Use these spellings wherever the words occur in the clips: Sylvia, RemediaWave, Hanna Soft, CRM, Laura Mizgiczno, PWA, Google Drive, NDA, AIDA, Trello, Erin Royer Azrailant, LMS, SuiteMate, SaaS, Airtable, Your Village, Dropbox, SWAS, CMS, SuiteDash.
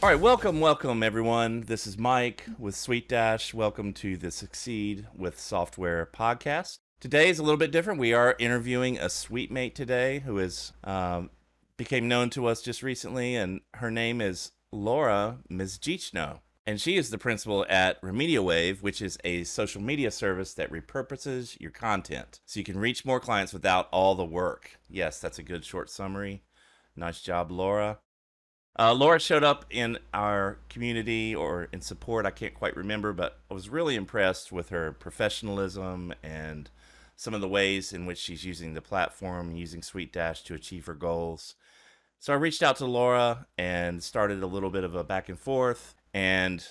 All right, welcome everyone. This is Mike with SuiteDash. Welcome to the Succeed with Software podcast. Today is a little bit different. We are interviewing a SuiteMate today who is became known to us just recently, and her name is Laura Mizgiczno, and she is the principal at RemediaWave, which is a social media service that repurposes your content so you can reach more clients without all the work. Yes, that's a good short summary. Nice job, Laura. Laura showed up in our community or in support, I can't quite remember, but I was really impressed with her professionalism and some of the ways in which she's using the platform, using SuiteDash to achieve her goals. So I reached out to Laura and started a little bit of a back and forth. And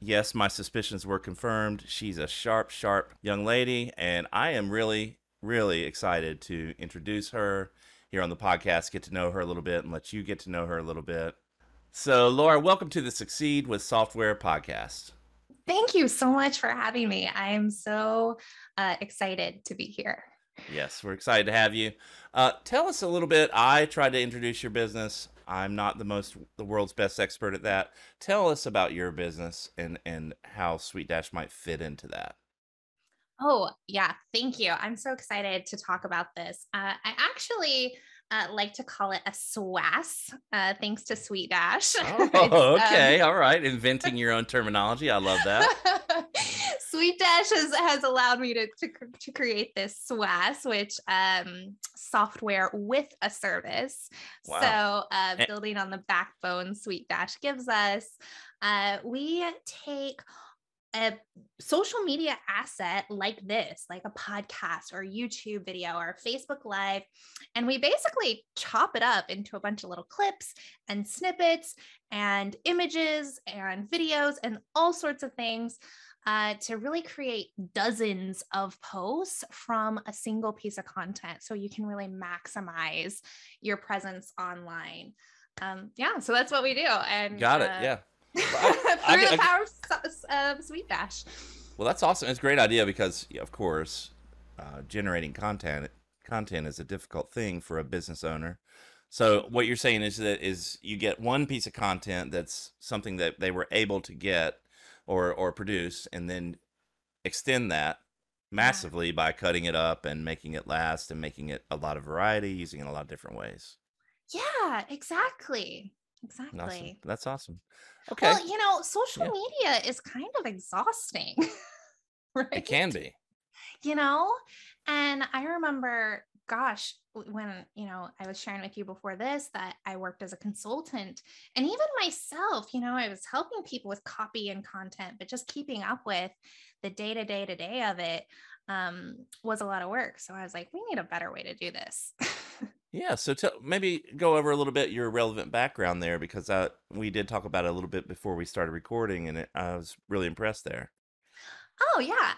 yes, my suspicions were confirmed. She's a sharp, sharp young lady, and I am really, really excited to introduce her here on the podcast, get to know her a little bit and let you get to know her a little bit. So Laura, welcome to the Succeed with Software podcast. Thank you so much for having me. I'm so excited to be here. Yes, we're excited to have you. Tell us a little bit. I tried to introduce your business. I'm not the world's best expert at that. Tell us about your business and how SuiteDash might fit into that. Oh, yeah. Thank you. I'm so excited to talk about this. I actually like to call it a SWAS, thanks to SuiteDash. Oh, okay. All right. Inventing your own terminology. I love that. SuiteDash has allowed me to create this SWAS, which software with a service. Wow. So building on the backbone SuiteDash gives us, we take a social media asset like this, like a podcast or YouTube video or Facebook Live, and we basically chop it up into a bunch of little clips and snippets and images and videos and all sorts of things to really create dozens of posts from a single piece of content, so you can really maximize your presence online. Yeah, so that's what we do. And got it. Yeah. Through the power of SuiteDash. Well, that's awesome. It's a great idea because, of course, generating content is a difficult thing for a business owner. So what you're saying is that you get one piece of content that's something that they were able to get or produce, and then extend that massively by cutting it up and making it last and making it a lot of variety, using it in a lot of different ways. Yeah, exactly. Exactly. Awesome. That's awesome. Okay. Well, you know, social media is kind of exhausting, right? It can be. You know, and I remember, gosh, when, you know, I was sharing with you before this that I worked as a consultant, and even myself, you know, I was helping people with copy and content, but just keeping up with the day-to-day of it was a lot of work. So I was like, we need a better way to do this. Yeah, so maybe go over a little bit your relevant background there, because we did talk about it a little bit before we started recording, and I was really impressed there. Oh, yeah.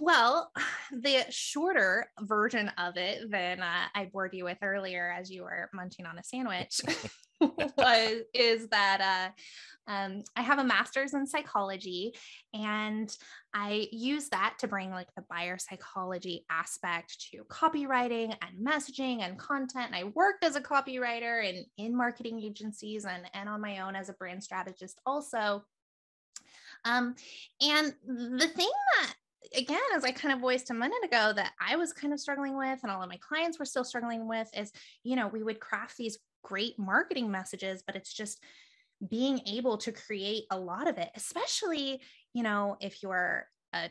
Well, the shorter version of it than I bored you with earlier as you were munching on a sandwich is that I have a master's in psychology, and I use that to bring like the buyer psychology aspect to copywriting and messaging and content. And I worked as a copywriter and in marketing agencies and on my own as a brand strategist also. And the thing that, again, as I kind of voiced a minute ago, that I was kind of struggling with, and all of my clients were still struggling with, is, you know, we would craft these great marketing messages, but it's just being able to create a lot of it, especially, you know, if you're a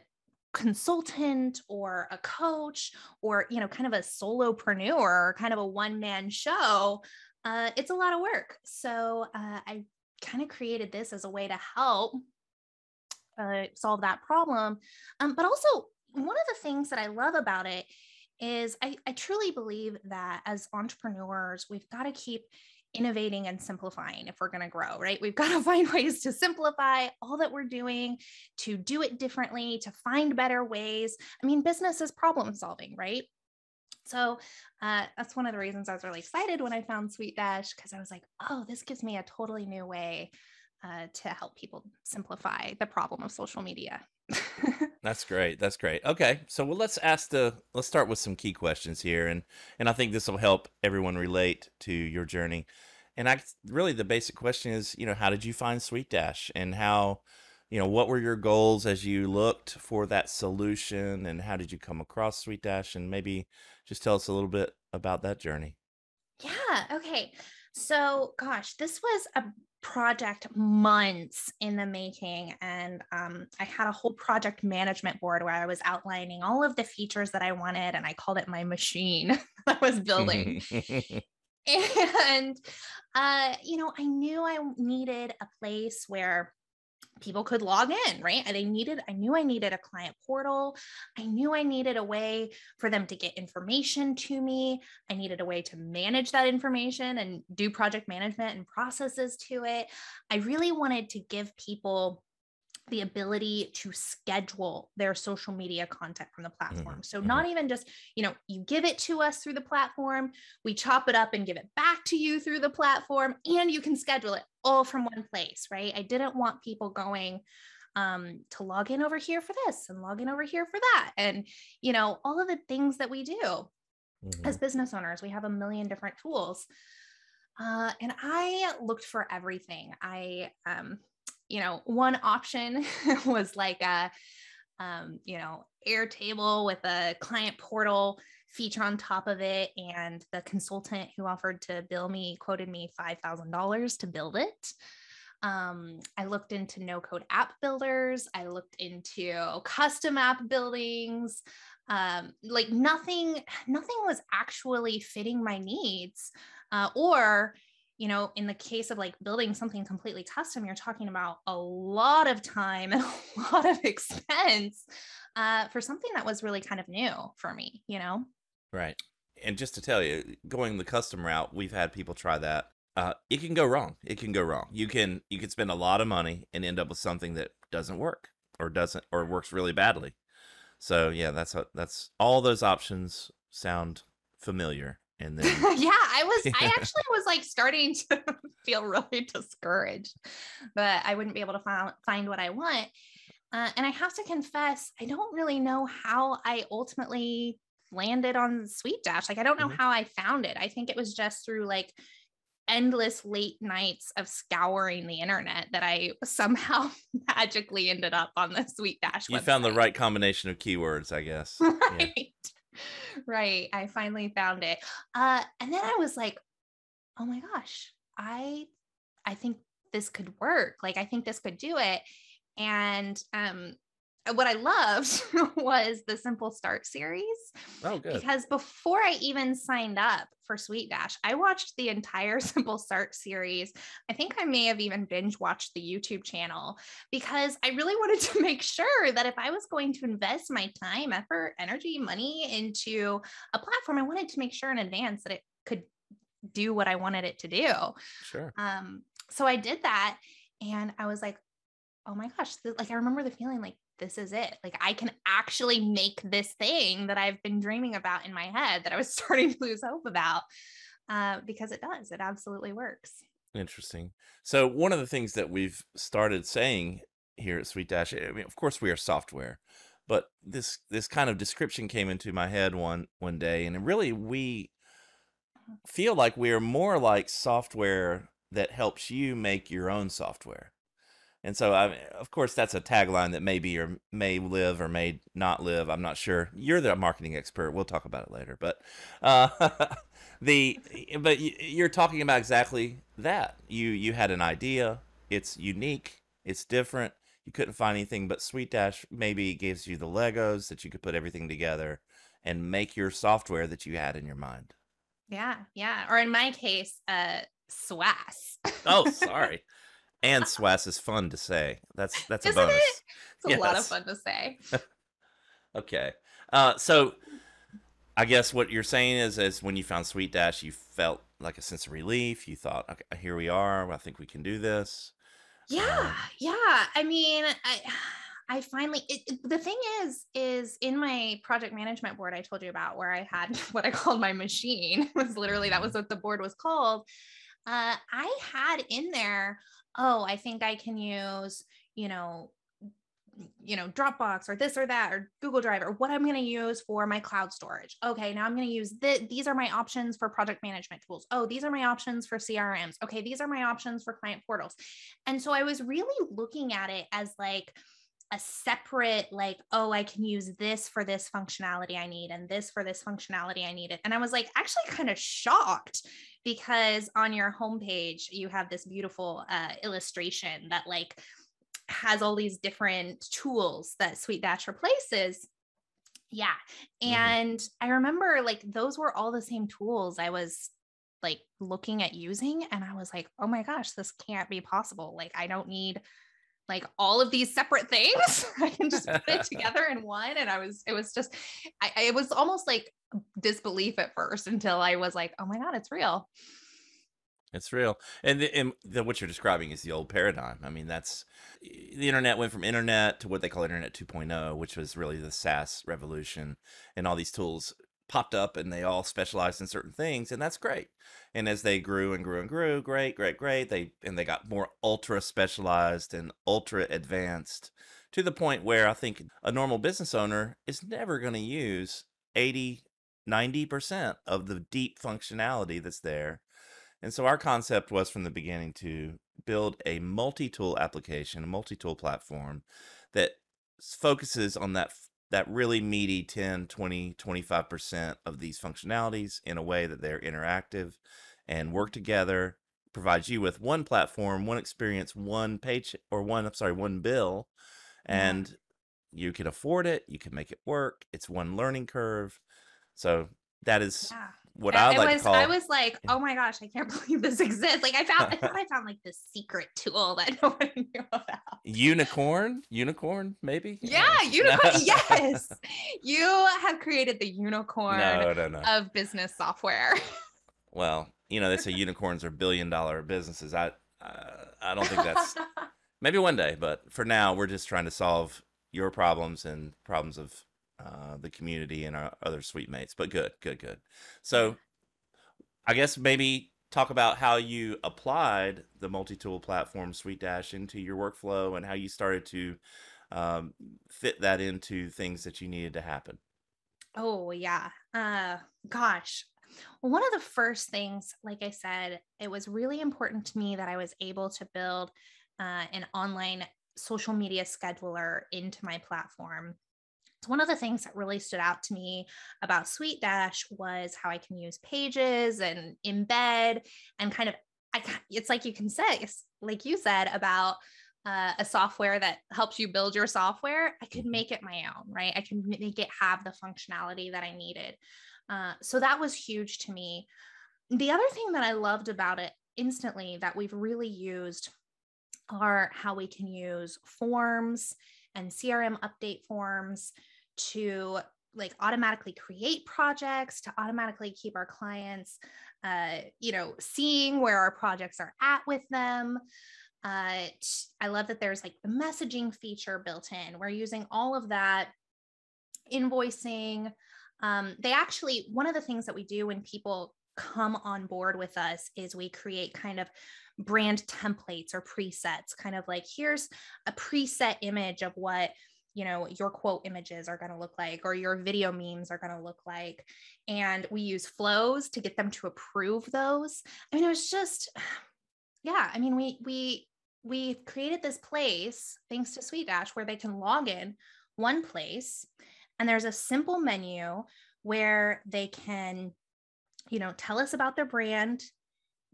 consultant or a coach or, you know, kind of a solopreneur or kind of a one-man show, it's a lot of work. So I kind of created this as a way to help solve that problem. But also, one of the things that I love about it is I truly believe that as entrepreneurs, we've got to keep innovating and simplifying if we're going to grow, right? We've got to find ways to simplify all that we're doing, to do it differently, to find better ways. I mean, business is problem solving, right? So that's one of the reasons I was really excited when I found SuiteDash, because I was like, oh, this gives me a totally new way to help people simplify the problem of social media. That's great. That's great. Okay. So well, let's start with some key questions here. And I think this will help everyone relate to your journey. And really the basic question is, how did you find SuiteDash, and how, what were your goals as you looked for that solution, and how did you come across SuiteDash? And maybe just tell us a little bit about that journey. Yeah. Okay. So gosh, this was a project months in the making. And I had a whole project management board where I was outlining all of the features that I wanted. And I called it my machine I was building. And, I knew I needed a place where people could log in, right? And I knew I needed a client portal. I knew I needed a way for them to get information to me. I needed a way to manage that information and do project management and processes to it. I really wanted to give people the ability to schedule their social media content from the platform. Mm-hmm. So not even just, you give it to us through the platform, we chop it up and give it back to you through the platform, and you can schedule it all from one place, right? I didn't want people going to log in over here for this and log in over here for that. And, all of the things that we do mm-hmm. as business owners, we have a million different tools. And I looked for everything. One option was like Airtable with a client portal feature on top of it. And the consultant who offered to bill me quoted me $5,000 to build it. I looked into no-code app builders. I looked into custom app buildings. Nothing was actually fitting my needs, or in the case of like building something completely custom, you're talking about a lot of time and a lot of expense for something that was really kind of new for me, Right. And just to tell you, going the custom route, we've had people try that. It can go wrong. You can spend a lot of money and end up with something that doesn't work or works really badly. So yeah, that's all those options sound familiar. And then, yeah, I actually was like starting to feel really discouraged, but I wouldn't be able to find what I want. And I have to confess, I don't really know how I ultimately landed on SuiteDash. Like, I don't know mm-hmm. how I found it. I think it was just through like endless late nights of scouring the internet that I somehow magically ended up on the SuiteDash website. You found the right combination of keywords, I guess. Right. Yeah. Right. I finally found it. And then I was like, oh my gosh, I think this could work. Like, I think this could do it. And, what I loved was the Simple Start series. Oh, good. Because before I even signed up for SuiteDash, I watched the entire Simple Start series. I think I may have even binge watched the YouTube channel because I really wanted to make sure that if I was going to invest my time, effort, energy, money into a platform, I wanted to make sure in advance that it could do what I wanted it to do. Sure. So I did that, and I was like, oh my gosh, I remember the feeling like, this is it. Like, I can actually make this thing that I've been dreaming about in my head that I was starting to lose hope about, because it absolutely works. Interesting. So one of the things that we've started saying here at SuiteDash, of course we are software, but this kind of description came into my head one day. And really, we feel like we are more like software that helps you make your own software. And so, of course, that's a tagline that maybe or may live or may not live. I'm not sure. You're the marketing expert. We'll talk about it later. But but you're talking about exactly that. You had an idea. It's unique. It's different. You couldn't find anything, but SuiteDash maybe gives you the Legos that you could put everything together and make your software that you had in your mind. Yeah, yeah. Or in my case, SWAS. Oh, sorry. And SWAS is fun to say. That's a bonus. Isn't it? It's a lot of fun to say. Okay. So I guess what you're saying is when you found SuiteDash, you felt like a sense of relief. You thought, okay, here we are. I think we can do this. Yeah. Yeah. I mean, I finally, the thing is in my project management board I told you about where I had what I called my machine. It was literally, that was what the board was called. I had in there, oh, I think I can use, you know, Dropbox or this or that, or Google Drive, or what I'm going to use for my cloud storage. Okay, now I'm going to use these are my options for project management tools. Oh, these are my options for CRMs. Okay, these are my options for client portals. And so I was really looking at it as like a separate, like, oh, I can use this for this functionality I need and this for this functionality I need it. And I was like, actually kind of shocked, because on your homepage, you have this beautiful illustration that like has all these different tools that SuiteDash replaces. Yeah. And I remember like those were all the same tools I was like looking at using. And I was like, oh my gosh, this can't be possible. Like, I don't need like all of these separate things. I can just put it together in one. And it was almost like disbelief at first, until I was like, oh my God, it's real. It's real. And what you're describing is the old paradigm. I mean, that's the internet went from internet to what they call internet 2.0, which was really the SaaS revolution, and all these tools popped up and they all specialized in certain things, and that's great. And as they grew and grew and grew, great, they got more ultra specialized and ultra advanced, to the point where I think a normal business owner is never going to use 80-90% of the deep functionality that's there. And so our concept was from the beginning to build a multi-tool application, a multi-tool platform that focuses on that really meaty 10, 20, 25% of these functionalities in a way that they're interactive and work together, provides you with one platform, one experience, one page, or one bill, and you can afford it, you can make it work. It's one learning curve. So that is what I like to call. I was like, oh my gosh, I can't believe this exists. Like I thought I found like this secret tool that no one knew about. Unicorn, maybe? Yeah, unicorn, yes. You have created the unicorn of business software. Well, they say unicorns are billion-dollar businesses. I don't think that's, maybe one day, but for now, we're just trying to solve your problems and problems of the community and our other suite mates. But good. So I guess maybe talk about how you applied the multi-tool platform SuiteDash into your workflow, and how you started to fit that into things that you needed to happen. Oh yeah. Gosh. Well, one of the first things, like I said, it was really important to me that I was able to build an online social media scheduler into my platform. So one of the things that really stood out to me about SuiteDash was how I can use pages and embed and kind of, it's like you can say, like you said about a software that helps you build your software. I could make it my own, right? I can make it have the functionality that I needed. So that was huge to me. The other thing that I loved about it instantly that we've really used are how we can use forms and CRM update forms to like automatically create projects, to automatically keep our clients, seeing where our projects are at with them. I love that there's like the messaging feature built in. We're using all of that, invoicing. One of the things that we do when people come on board with us is we create kind of brand templates or presets, kind of like, here's a preset image of what, your quote images are going to look like, or your video memes are going to look like. And we use flows to get them to approve those. I mean, it was just, we created this place, thanks to SuiteDash, where they can log in one place, and there's a simple menu where they can, tell us about their brand.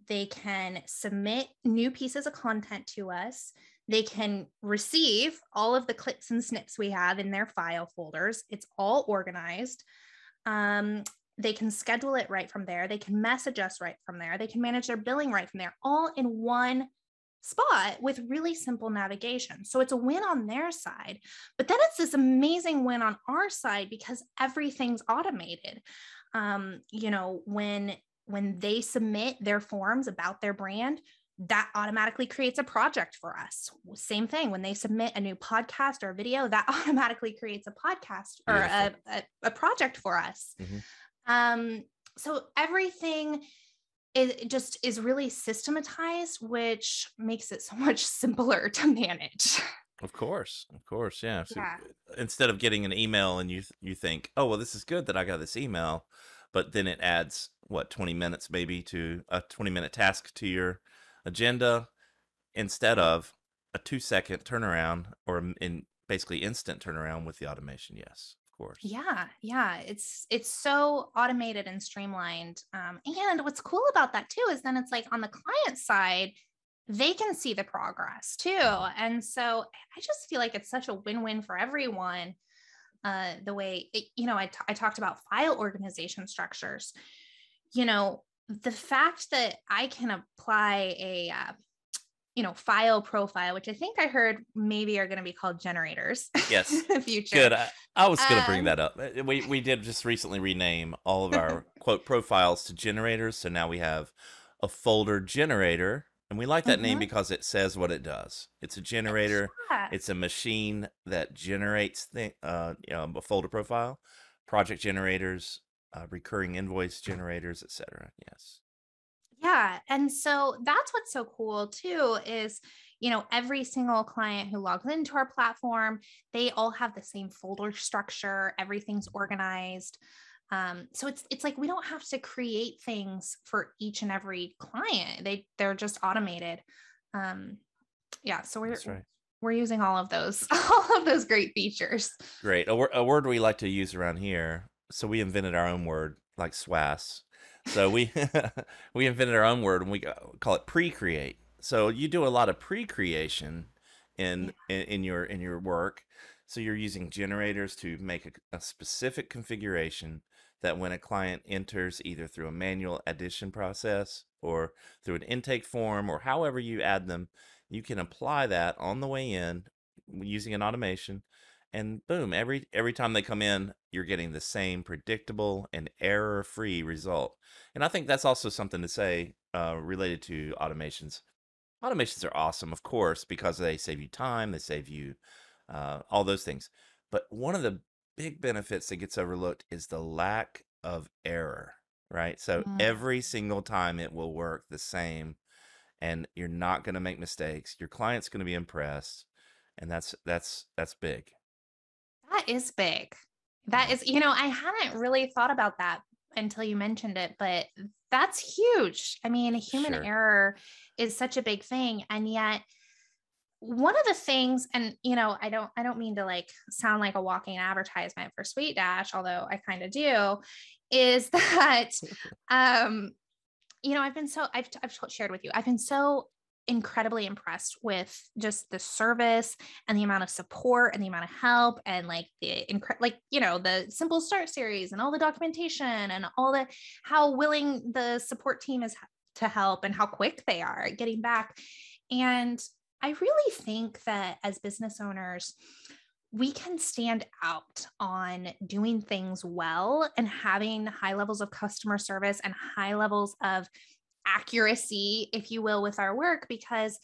They can submit new pieces of content to us. They can receive all of the clips and snips we have in their file folders. It's all organized. They can schedule it right from there. They can message us right from there. They can manage their billing right from there, all in one spot with really simple navigation. So it's a win on their side, but then it's this amazing win on our side because everything's automated. When they submit their forms about their brand, that automatically creates a project for us. Same thing. When they submit a new podcast or a video, that automatically creates a podcast or a project for us. Mm-hmm. So everything is really systematized, which makes it so much simpler to manage. Of course, yeah. So yeah. Instead of getting an email and you think, oh well, this is good that I got this email, but then it adds what 20 minutes maybe to a 20-minute task to your agenda, instead of a 2-second turnaround or in basically instant turnaround with the automation. Yes, of course. Yeah. It's so automated and streamlined. And what's cool about that too is then it's like on the client side, they can see the progress too. And so I just feel like it's such a win-win for everyone. The way, I talked about file organization structures, the fact that I can apply a, file profile, which I think I heard maybe are going to be called generators. Yes. In the future. Good. I was going to bring that up. We did just recently rename all of our quote profiles to generators. So now we have a folder generator. And we like that name because it says what it does. It's a generator. Yeah. It's a machine that generates a folder profile, project generators, recurring invoice generators, etc. Yes. Yeah. And so that's what's so cool too is, every single client who logs into our platform, they all have the same folder structure. Everything's organized. So it's like we don't have to create things for each and every client. They're just automated. Yeah. So we're using all of those great features. Great. A word we like to use around here. So we invented our own word, like SWAS. So we invented our own word and we call it pre-create. So you do a lot of pre-creation in your work. So you're using generators to make a specific configuration that when a client enters either through a manual addition process or through an intake form or however you add them, you can apply that on the way in using an automation, and boom, every time they come in, you're getting the same predictable and error-free result. And I think that's also something to say related to automations. Automations are awesome, of course, because they save you time, they save you all those things. But one of the big benefits that gets overlooked is the lack of error, right? So every single time it will work the same and you're not going to make mistakes. Your client's going to be impressed. And that's big. That is big. That is, I hadn't really thought about that until you mentioned it, but that's huge. I mean, human error is such a big thing. And yet one of the things, and I don't mean to like sound like a walking advertisement for SuiteDash, although I kind of do, is that I've shared with you, I've been so incredibly impressed with just the service and the amount of support and the amount of help and like the Simple Start series and all the documentation and all the how willing the support team is to help and how quick they are at getting back. And I really think that as business owners, we can stand out on doing things well and having high levels of customer service and high levels of accuracy, if you will, with our work, because,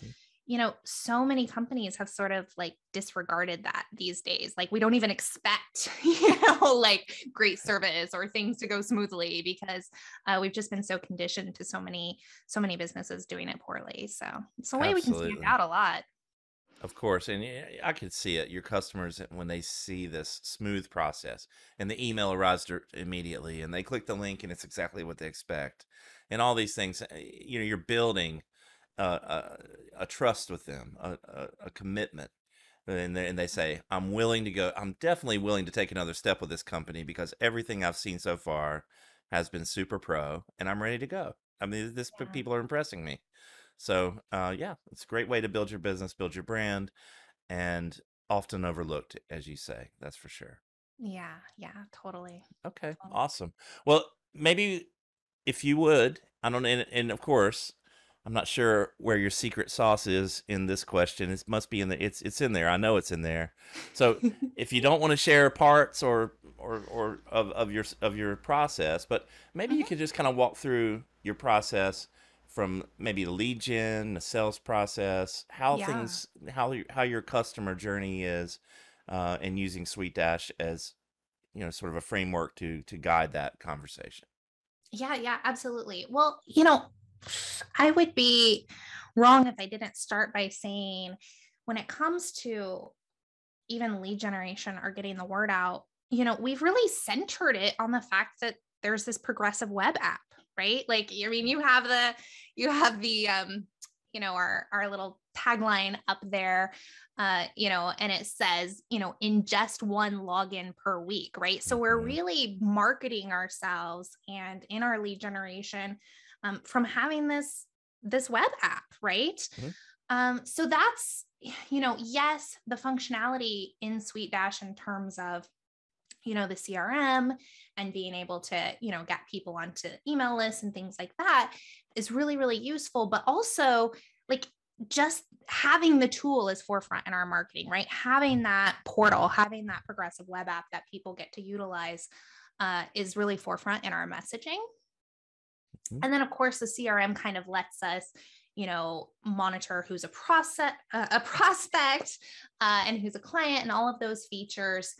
so many companies have sort of like disregarded that these days. Like we don't even expect, like great service or things to go smoothly because we've just been so conditioned to so many businesses doing it poorly. So it's a way we can stand out a lot. Of course. And I could see it. Your customers, when they see this smooth process and the email arrives immediately and they click the link and it's exactly what they expect and all these things, you're building a trust with them, a commitment, and they say, I'm definitely willing to take another step with this company because everything I've seen so far has been super pro, and I'm ready to go. I mean, people are impressing me. So it's a great way to build your business, build your brand, and often overlooked, as you say. That's for sure. Yeah, totally. Okay, totally. Awesome. Well, maybe if you would, I don't know, and of course, I'm not sure where your secret sauce is in this question. It must be in the, it's in there. I know it's in there. So if you don't want to share parts or of your process, but maybe you could just kind of walk through your process from maybe lead gen, the sales process, how your customer journey is, and using SuiteDash as, sort of a framework to guide that conversation. Yeah, absolutely. Well, I would be wrong if I didn't start by saying when it comes to even lead generation or getting the word out, you know, we've really centered it on the fact that there's this progressive web app, right? Like, I mean, you have the, you know, our little tagline up there, you know, and it says, you know, ingest one login per week, right? So we're really marketing ourselves and in our lead generation from having this web app, right? Mm-hmm. So that's, you know, yes, the functionality in SuiteDash in terms of, you know, the CRM and being able to, you know, get people onto email lists and things like that is really, really useful. But also, like, just having the tool is forefront in our marketing, right? Having that portal, having that progressive web app that people get to utilize is really forefront in our messaging. Mm-hmm. And then, of course, the CRM kind of lets us, you know, monitor who's a prospect and who's a client and all of those features.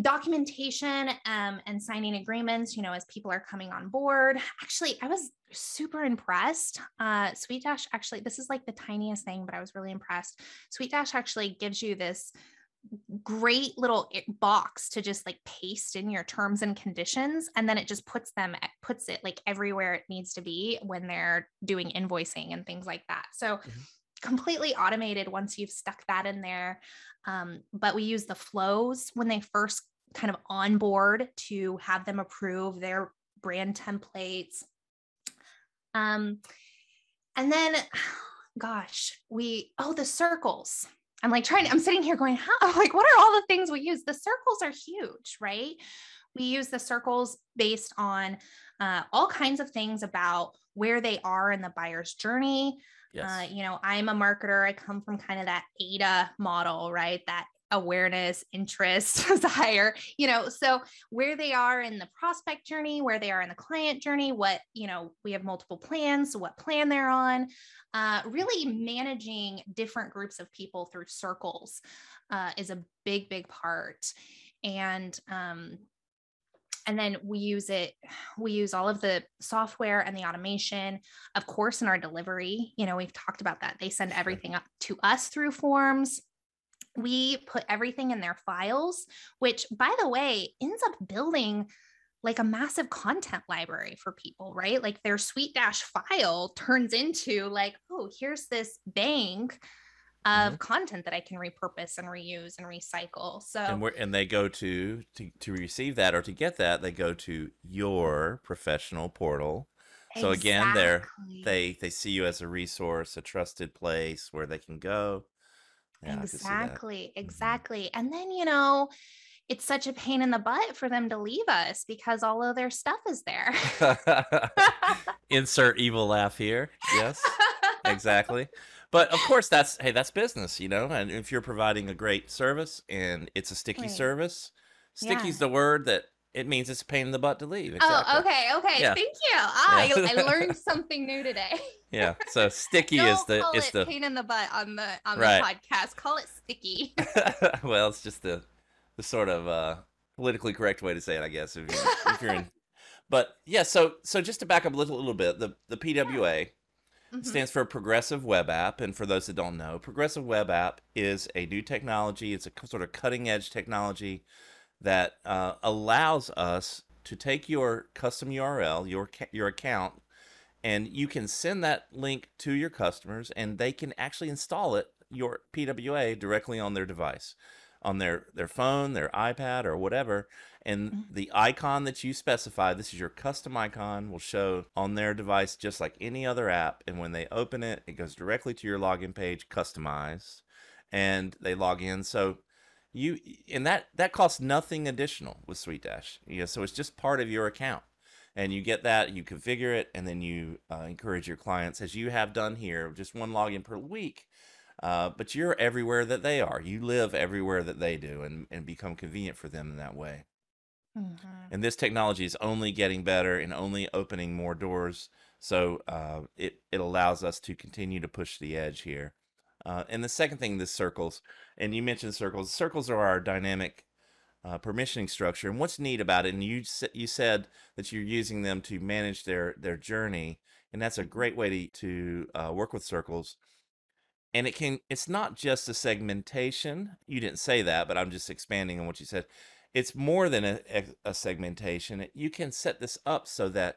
Documentation and signing agreements, you know, as people are coming on board. Actually, I was super impressed. SuiteDash actually, this is like the tiniest thing, but I was really impressed. SuiteDash actually gives you this great little box to just like paste in your terms and conditions. And then it just puts it like everywhere it needs to be when they're doing invoicing and things like that. So mm-hmm. completely automated once you've stuck that in there. But we use the flows when they first kind of onboard to have them approve their brand templates. And then, gosh, the circles. I'm sitting here going, what are all the things we use? The circles are huge, right? We use the circles based on all kinds of things about where they are in the buyer's journey. Yes. You know, I'm a marketer. I come from kind of that AIDA model, right? That awareness, interest, desire, you know, so where they are in the prospect journey, where they are in the client journey, what, you know, we have multiple plans, so what plan they're on, really managing different groups of people through circles is a big, big part. And then we use all of the software and the automation, of course, in our delivery. You know, we've talked about that. They send everything up to us through forms. We put everything in their files, which, by the way, ends up building like a massive content library for people, right? Like their SuiteDash file turns into like, oh, here's this bank of content that I can repurpose and reuse and recycle. So and they go to receive that, or to get that, they go to your professional portal. Exactly. So again, they see you as a resource, a trusted place where they can go. Yeah, exactly. And then, you know, it's such a pain in the butt for them to leave us because all of their stuff is there. Insert evil laugh here. Yes, exactly. But of course, that's business, you know, and if you're providing a great service and it's a sticky service, sticky's the word that it means it's a pain in the butt to leave. Exactly. Oh, okay. Okay. Yeah. Thank you. I learned something new today. Yeah. So sticky is the pain in the butt on the podcast. Call it sticky. Well, it's just the sort of politically correct way to say it, I guess, if you're in. But yeah, so just to back up a little bit, the PWA. Mm-hmm. stands for Progressive Web App. And for those that don't know, Progressive Web App is a new technology. It's a sort of cutting edge technology that allows us to take your custom URL, your account, and you can send that link to your customers and they can actually install it, your PWA, directly on their device, on their phone, their iPad, or whatever. And mm-hmm. the icon that you specify, this is your custom icon, will show on their device just like any other app. And when they open it, it goes directly to your login page, customized, and they log in. So that costs nothing additional with SuiteDash. You know, so it's just part of your account, and you get that, you configure it, and then you encourage your clients, as you have done here, just one login per week. But you're everywhere that they are. You live everywhere that they do, and become convenient for them in that way. And this technology is only getting better and only opening more doors. So it allows us to continue to push the edge here. And the second thing, the circles, and you mentioned circles. Circles are our dynamic permissioning structure. And what's neat about it, and you said that you're using them to manage their journey, and that's a great way to work with circles. And it's not just a segmentation. You didn't say that, but I'm just expanding on what you said. It's more than a segmentation. You can set this up so that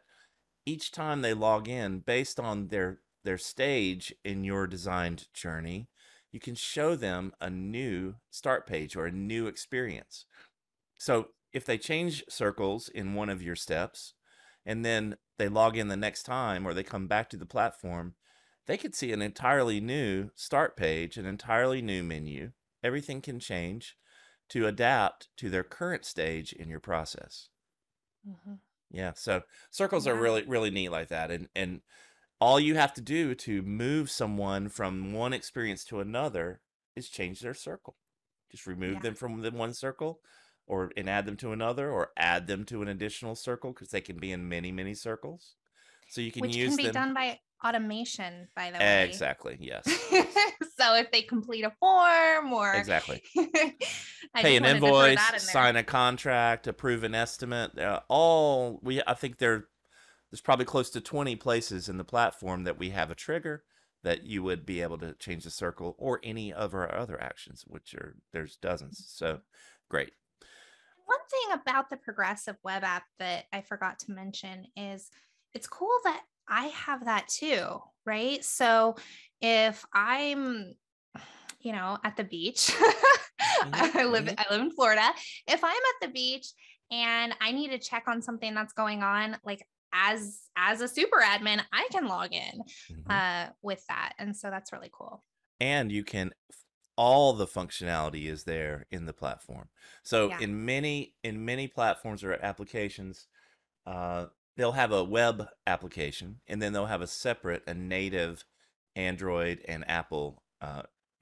each time they log in, based on their stage in your designed journey, you can show them a new start page or a new experience. So if they change circles in one of your steps, and then they log in the next time or they come back to the platform, they could see an entirely new start page, an entirely new menu. Everything can change to adapt to their current stage in your process. Mm-hmm. Yeah, so circles are really, really neat like that. And all you have to do to move someone from one experience to another is change their circle. Just remove them from the one circle and add them to another, or add them to an additional circle, because they can be in many, many circles. So you can use them. Which can be done by automation, by the way. Exactly, yes. So if they complete a form or exactly pay an invoice, sign a contract, approve an estimate, I think there's probably close to 20 places in the platform that we have a trigger that you would be able to change the circle or any of our other actions, which are there's dozens. So great. One thing about the progressive web app that I forgot to mention is it's cool that I have that too, right? So if I'm, at the beach, mm-hmm. I live in Florida. If I'm at the beach and I need to check on something that's going on, like as a super admin, I can log in mm-hmm. With that. And so that's really cool. And you can, all the functionality is there in the platform. So in many platforms or applications, they'll have a web application, and then they'll have a native Android and Apple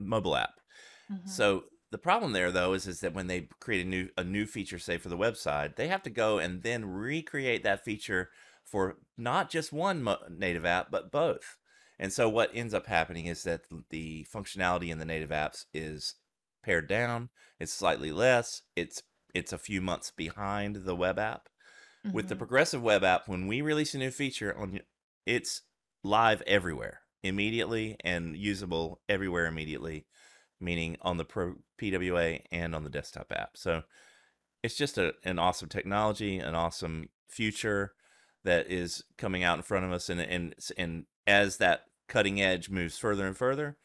mobile app. Mm-hmm. So the problem there, though, is that when they create a new feature, say for the website, they have to go and then recreate that feature for not just one native app, but both. And so what ends up happening is that the functionality in the native apps is pared down. It's slightly less. It's a few months behind the web app. Mm-hmm. With the progressive web app, when we release a new feature, it's live everywhere immediately and usable everywhere immediately, meaning on the PWA and on the desktop app. So it's just an awesome technology, an awesome future that is coming out in front of us. And as that cutting edge moves further and further,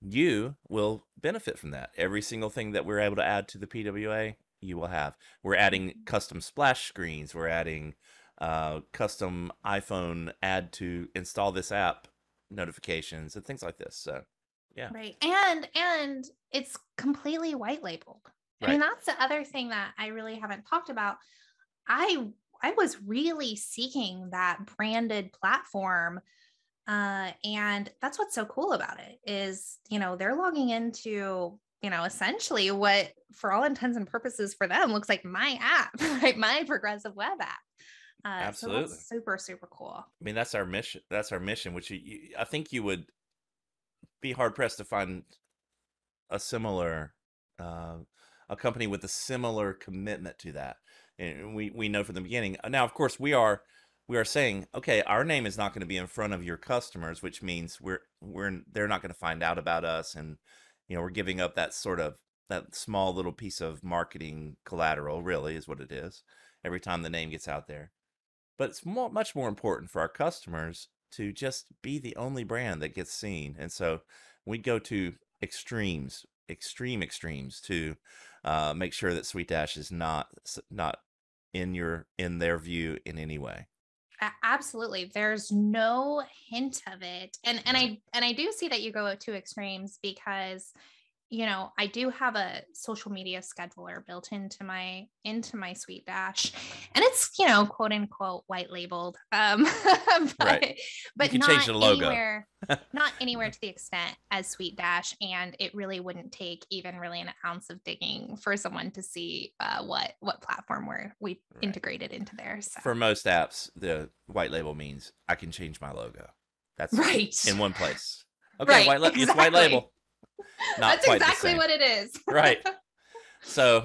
you will benefit from that. Every single thing that we're able to add to the PWA, you will have. We're adding custom splash screens. We're adding custom iPhone add to install this app notifications and things like this. So, yeah. Right. And it's completely white labeled. Right. I mean, that's the other thing that I really haven't talked about. I was really seeking that branded platform. And that's what's so cool about it is, they're logging into essentially what, for all intents and purposes for them, looks like my app, right? My progressive web app. Absolutely. So that's super, super cool. I mean, that's our mission. That's our mission, which I think you would be hard pressed to find a company with a similar commitment to that. And we know from the beginning. Now, of course, we are saying, okay, our name is not going to be in front of your customers, which means they're not going to find out about us, and we're giving up that sort of that small little piece of marketing collateral, really, is what it is. Every time the name gets out there, but it's much more important for our customers to just be the only brand that gets seen. And so we go to extremes to make sure that SuiteDash is not in their view in any way. Absolutely. There's no hint of it. And I do see that you go to extremes because, I do have a social media scheduler built into my SuiteDash, and it's, quote unquote, white labeled, but you can change the logo. not anywhere to the extent as SuiteDash. And it really wouldn't take even really an ounce of digging for someone to see what platform we've integrated into there. So. For most apps, the white label means I can change my logo. That's right. In one place. Okay. Right, it's white label. That's exactly what it is. Right. So,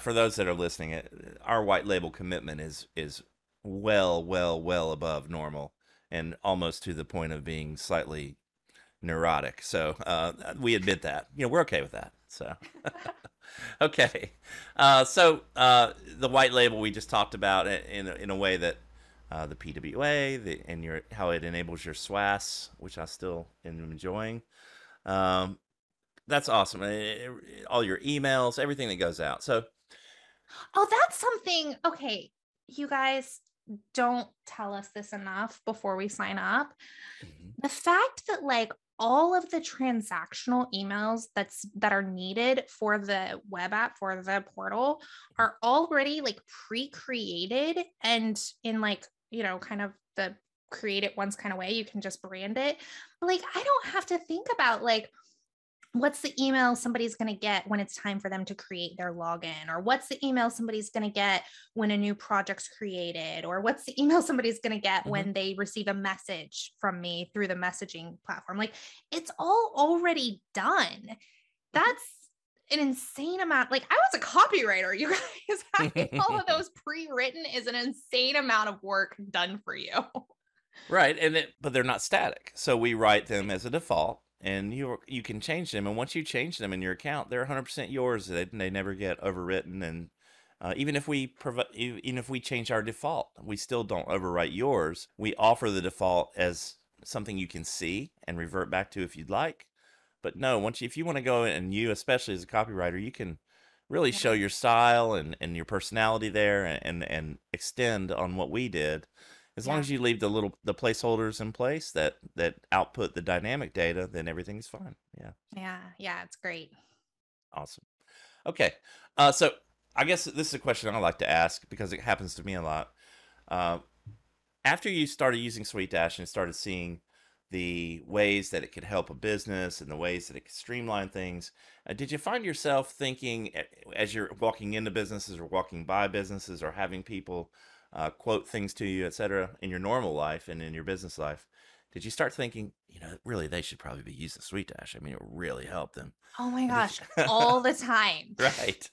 for those that are listening, our white label commitment is well above normal, and almost to the point of being slightly neurotic. So we admit that. You know, we're okay with that. So, okay. So the white label we just talked about in a way that the PWA and how it enables your SWAS, which I still am enjoying. That's awesome. All your emails, everything that goes out. So, oh, that's something. Okay, you guys don't tell us this enough before we sign up. Mm-hmm. The fact that like all of the transactional emails that are needed for the web app, for the portal, are already like pre-created and in like, you know, kind of the create it once kind of way. You can just brand it. But like, I don't have to think about like, what's the email somebody's going to get when it's time for them to create their login, or what's the email somebody's going to get when a new project's created, or what's the email somebody's going to get mm-hmm. when they receive a message from me through the messaging platform. Like, it's all already done. That's an insane amount. Like, I was a copywriter, you guys. Having all of those pre-written is an insane amount of work done for you. Right. But they're not static. So we write them as a default. And you can change them. And once you change them in your account, they're 100% yours. They never get overwritten. And even if we change our default, we still don't overwrite yours. We offer the default as something you can see and revert back to if you'd like. But no, if you want to go in, and you, especially as a copywriter, you can really show your style and your personality there and extend on what we did. As long as you leave the placeholders in place that output the dynamic data, then everything's fine. Yeah. Yeah. Yeah. It's great. Awesome. Okay. So I guess this is a question I like to ask because it happens to me a lot. After you started using SuiteDash and started seeing the ways that it could help a business and the ways that it could streamline things, did you find yourself thinking as you're walking into businesses or walking by businesses or having people quote things to you, et cetera, in your normal life and in your business life, did you start thinking, you know, really, they should probably be using SuiteDash? I mean, it would really help them. Oh my gosh, all the time. Right.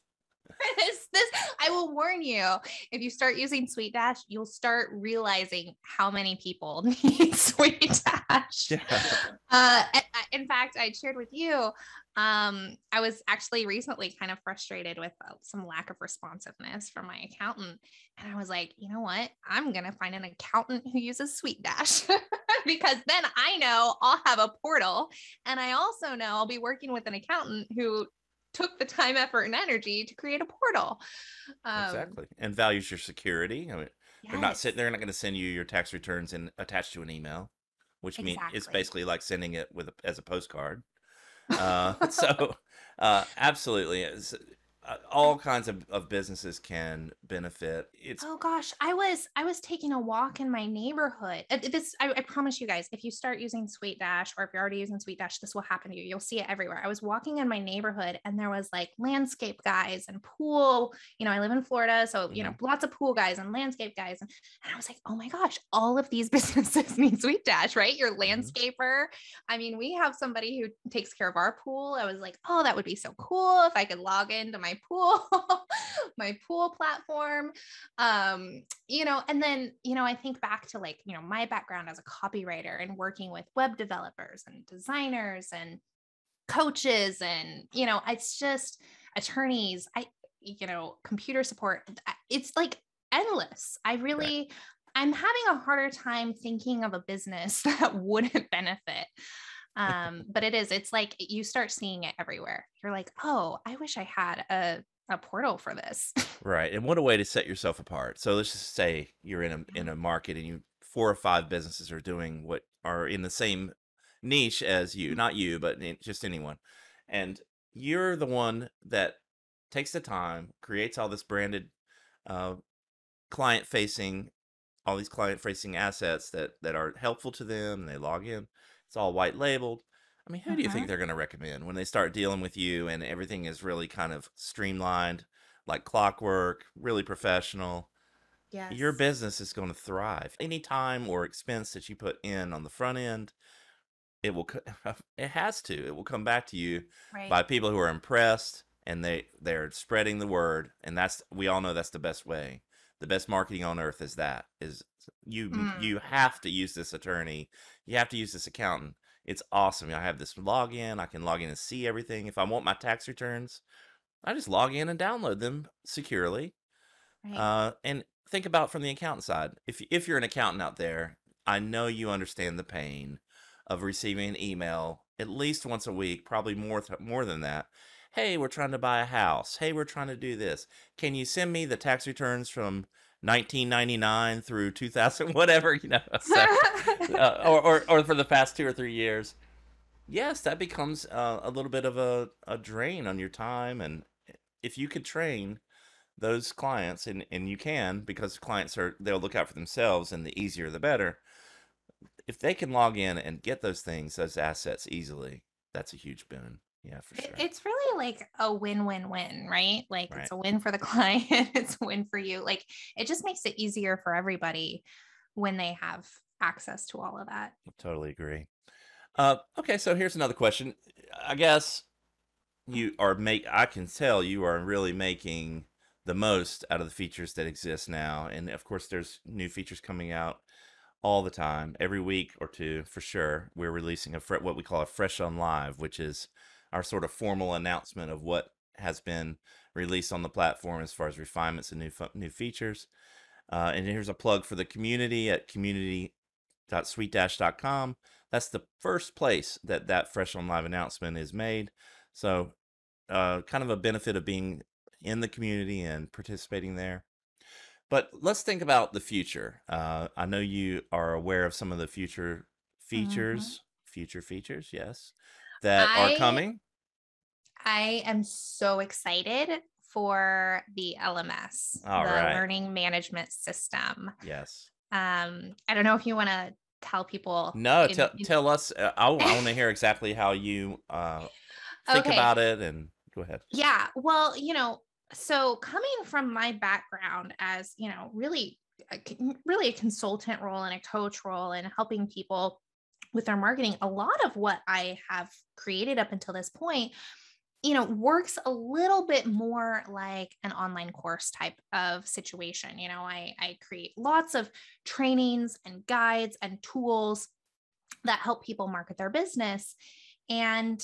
I will warn you, if you start using SuiteDash, you'll start realizing how many people need SuiteDash. Yeah. In fact, I shared with you, I was actually recently kind of frustrated with some lack of responsiveness from my accountant. And I was like, you know what? I'm going to find an accountant who uses SuiteDash because then I know I'll have a portal. And I also know I'll be working with an accountant who took the time, effort, and energy to create a portal. Exactly. And values your security. I mean, yes. They're not going to send you your tax returns and attached to an email, which means it's basically like sending it as a postcard. So absolutely. All kinds of businesses can benefit. Oh gosh, I was taking a walk in my neighborhood. I promise you guys, if you start using SuiteDash, or if you're already using SuiteDash, this will happen to you. You'll see it everywhere. I was walking in my neighborhood and there was like landscape guys and pool. You know, I live in Florida, so you know, lots of pool guys and landscape guys. And I was like, oh my gosh, all of these businesses need SuiteDash, right? Your landscaper. I mean, we have somebody who takes care of our pool. I was like, oh, that would be so cool if I could log into my pool platform, you know, and then, you know, I think back to like, you know, my background as a copywriter and working with web developers and designers and coaches and, you know, it's just attorneys, you know, computer support, it's like endless. I'm having a harder time thinking of a business that wouldn't benefit. But it's like, you start seeing it everywhere. You're like, oh, I wish I had a portal for this. Right. And what a way to set yourself apart. So let's just say you're in a market and four or five businesses are doing what are in the same niche as you, not you, but just anyone. And you're the one that takes the time, creates all this branded, client facing assets that are helpful to them and they log in. It's all white labeled. I mean, who do you think they're going to recommend when they start dealing with you and everything is really kind of streamlined, like clockwork, really professional? Yes. Your business is going to thrive. Any time or expense that you put in on the front end, it will come back to you by people who are impressed and they're spreading the word. And we all know that's the best way. The best marketing on earth is you have to use this attorney. You have to use this accountant. It's awesome. I have this login. I can log in and see everything. If I want my tax returns, I just log in and download them securely. Right. And think about from the accountant side. If you're an accountant out there, I know you understand the pain of receiving an email at least once a week, probably more than that. Hey, we're trying to buy a house. Hey, we're trying to do this. Can you send me the tax returns from 1999 through 2000, whatever, you know, so, or for the past 2 or 3 years? Yes, that becomes a little bit of a drain on your time. And if you could train those clients, and you can, because clients are, they'll look out for themselves, and the easier the better. If they can log in and get those things, those assets easily, that's a huge boon. Yeah, for sure. It's really like a win-win-win, right? Like It's a win for the client. It's a win for you. Like, it just makes it easier for everybody when they have access to all of that. I totally agree. Okay. So here's another question. I guess you are I can tell you are really making the most out of the features that exist now. And of course, there's new features coming out all the time, every week or two, for sure. We're releasing what we call a Fresh on Live, which is our sort of formal announcement of what has been released on the platform as far as refinements and new features. And here's a plug for the community at community.suitedash.com. That's the first place that Fresh on Live announcement is made. So kind of a benefit of being in the community and participating there. But let's think about the future. I know you are aware of some of the future features, yes, that are coming. I am so excited for the LMS, the learning management system. Yes. I don't know if you want to tell people. No, tell us. I want to hear exactly how you think about it, and go ahead. Yeah. Well, you know, so coming from my background as, you know, really a consultant role and a coach role and helping people with their marketing, a lot of what I have created up until this point, you know, works a little bit more like an online course type of situation. You know, I create lots of trainings and guides and tools that help people market their business. And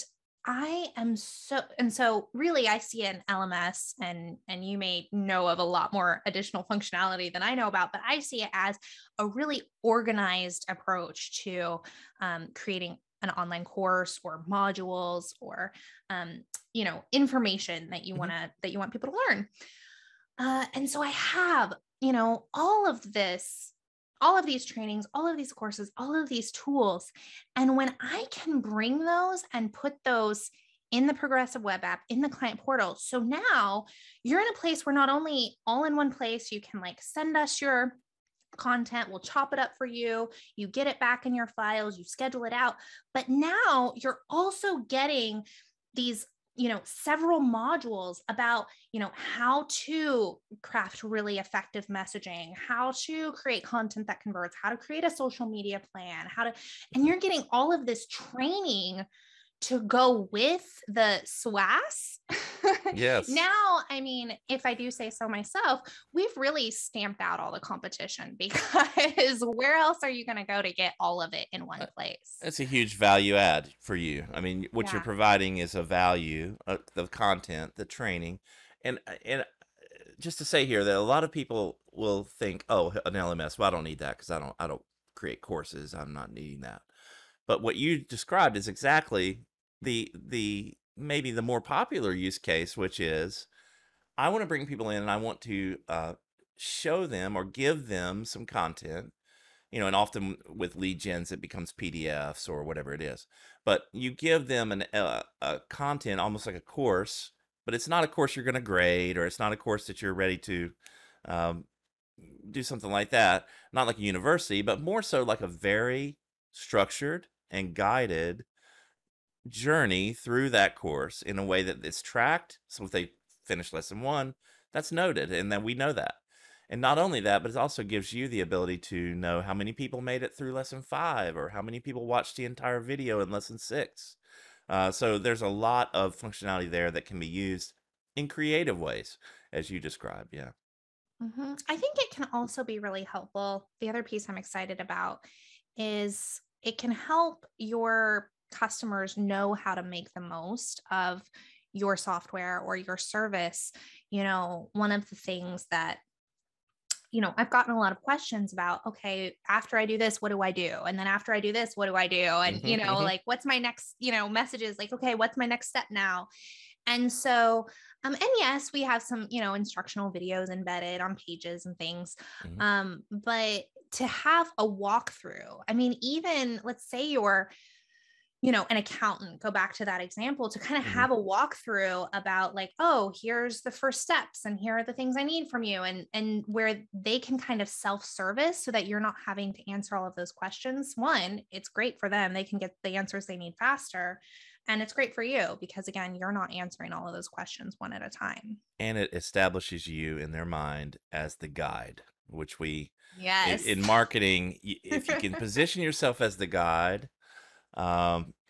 so really I see an LMS, and you may know of a lot more additional functionality than I know about, but I see it as a really organized approach to creating an online course or modules or, you know, information that you want people to learn. And so I have, you know, all of these trainings, all of these courses, all of these tools. And when I can bring those and put those in the progressive web app, in the client portal. So now you're in a place where not only all in one place, you can like send us your content, we'll chop it up for you, you get it back in your files, you schedule it out. But now you're also getting these, you know, several modules about, you know, how to craft really effective messaging, how to create content that converts, how to create a social media plan, and you're getting all of this training to go with the SWAS. Yes. Now, I mean, if I do say so myself, we've really stamped out all the competition, because where else are you going to go to get all of it in one place? That's a huge value add for you. I mean, what you're providing is a value, the content, the training. And just to say here that a lot of people will think, oh, an LMS, well, I don't need that because I don't create courses. I'm not needing that. But what you described is exactly the maybe the more popular use case, which is I want to bring people in and I want to show them or give them some content, you know, and often with lead gens, it becomes PDFs or whatever it is. But you give them a content almost like a course, but it's not a course you're going to grade, or it's not a course that you're ready to do something like that. Not like a university, but more so like a very structured and guided journey through that course in a way that it's tracked. So if they finish lesson one, that's noted, and then we know that. And not only that, but it also gives you the ability to know how many people made it through lesson 5, or how many people watched the entire video in lesson 6. So there's a lot of functionality there that can be used in creative ways, as you described. Yeah. I think it can also be really helpful. The other piece I'm excited about is it can help your customers know how to make the most of your software or your service. You know, one of the things that, you know, I've gotten a lot of questions about, okay, after I do this, what do I do? And then after I do this, what do I do? And, you know, like, what's my next, you know, messages, like, okay, what's my next step now? And so, and yes, we have some, you know, instructional videos embedded on pages and things. But to have a walkthrough, I mean, even let's say you're, you know, an accountant, go back to that example, to kind of have a walkthrough about like, oh, here's the first steps and here are the things I need from you, and where they can kind of self-service so that you're not having to answer all of those questions. One, it's great for them. They can get the answers they need faster. And it's great for you because, again, you're not answering all of those questions one at a time. And it establishes you in their mind as the guide, which we, in marketing, if you can position yourself as the guide,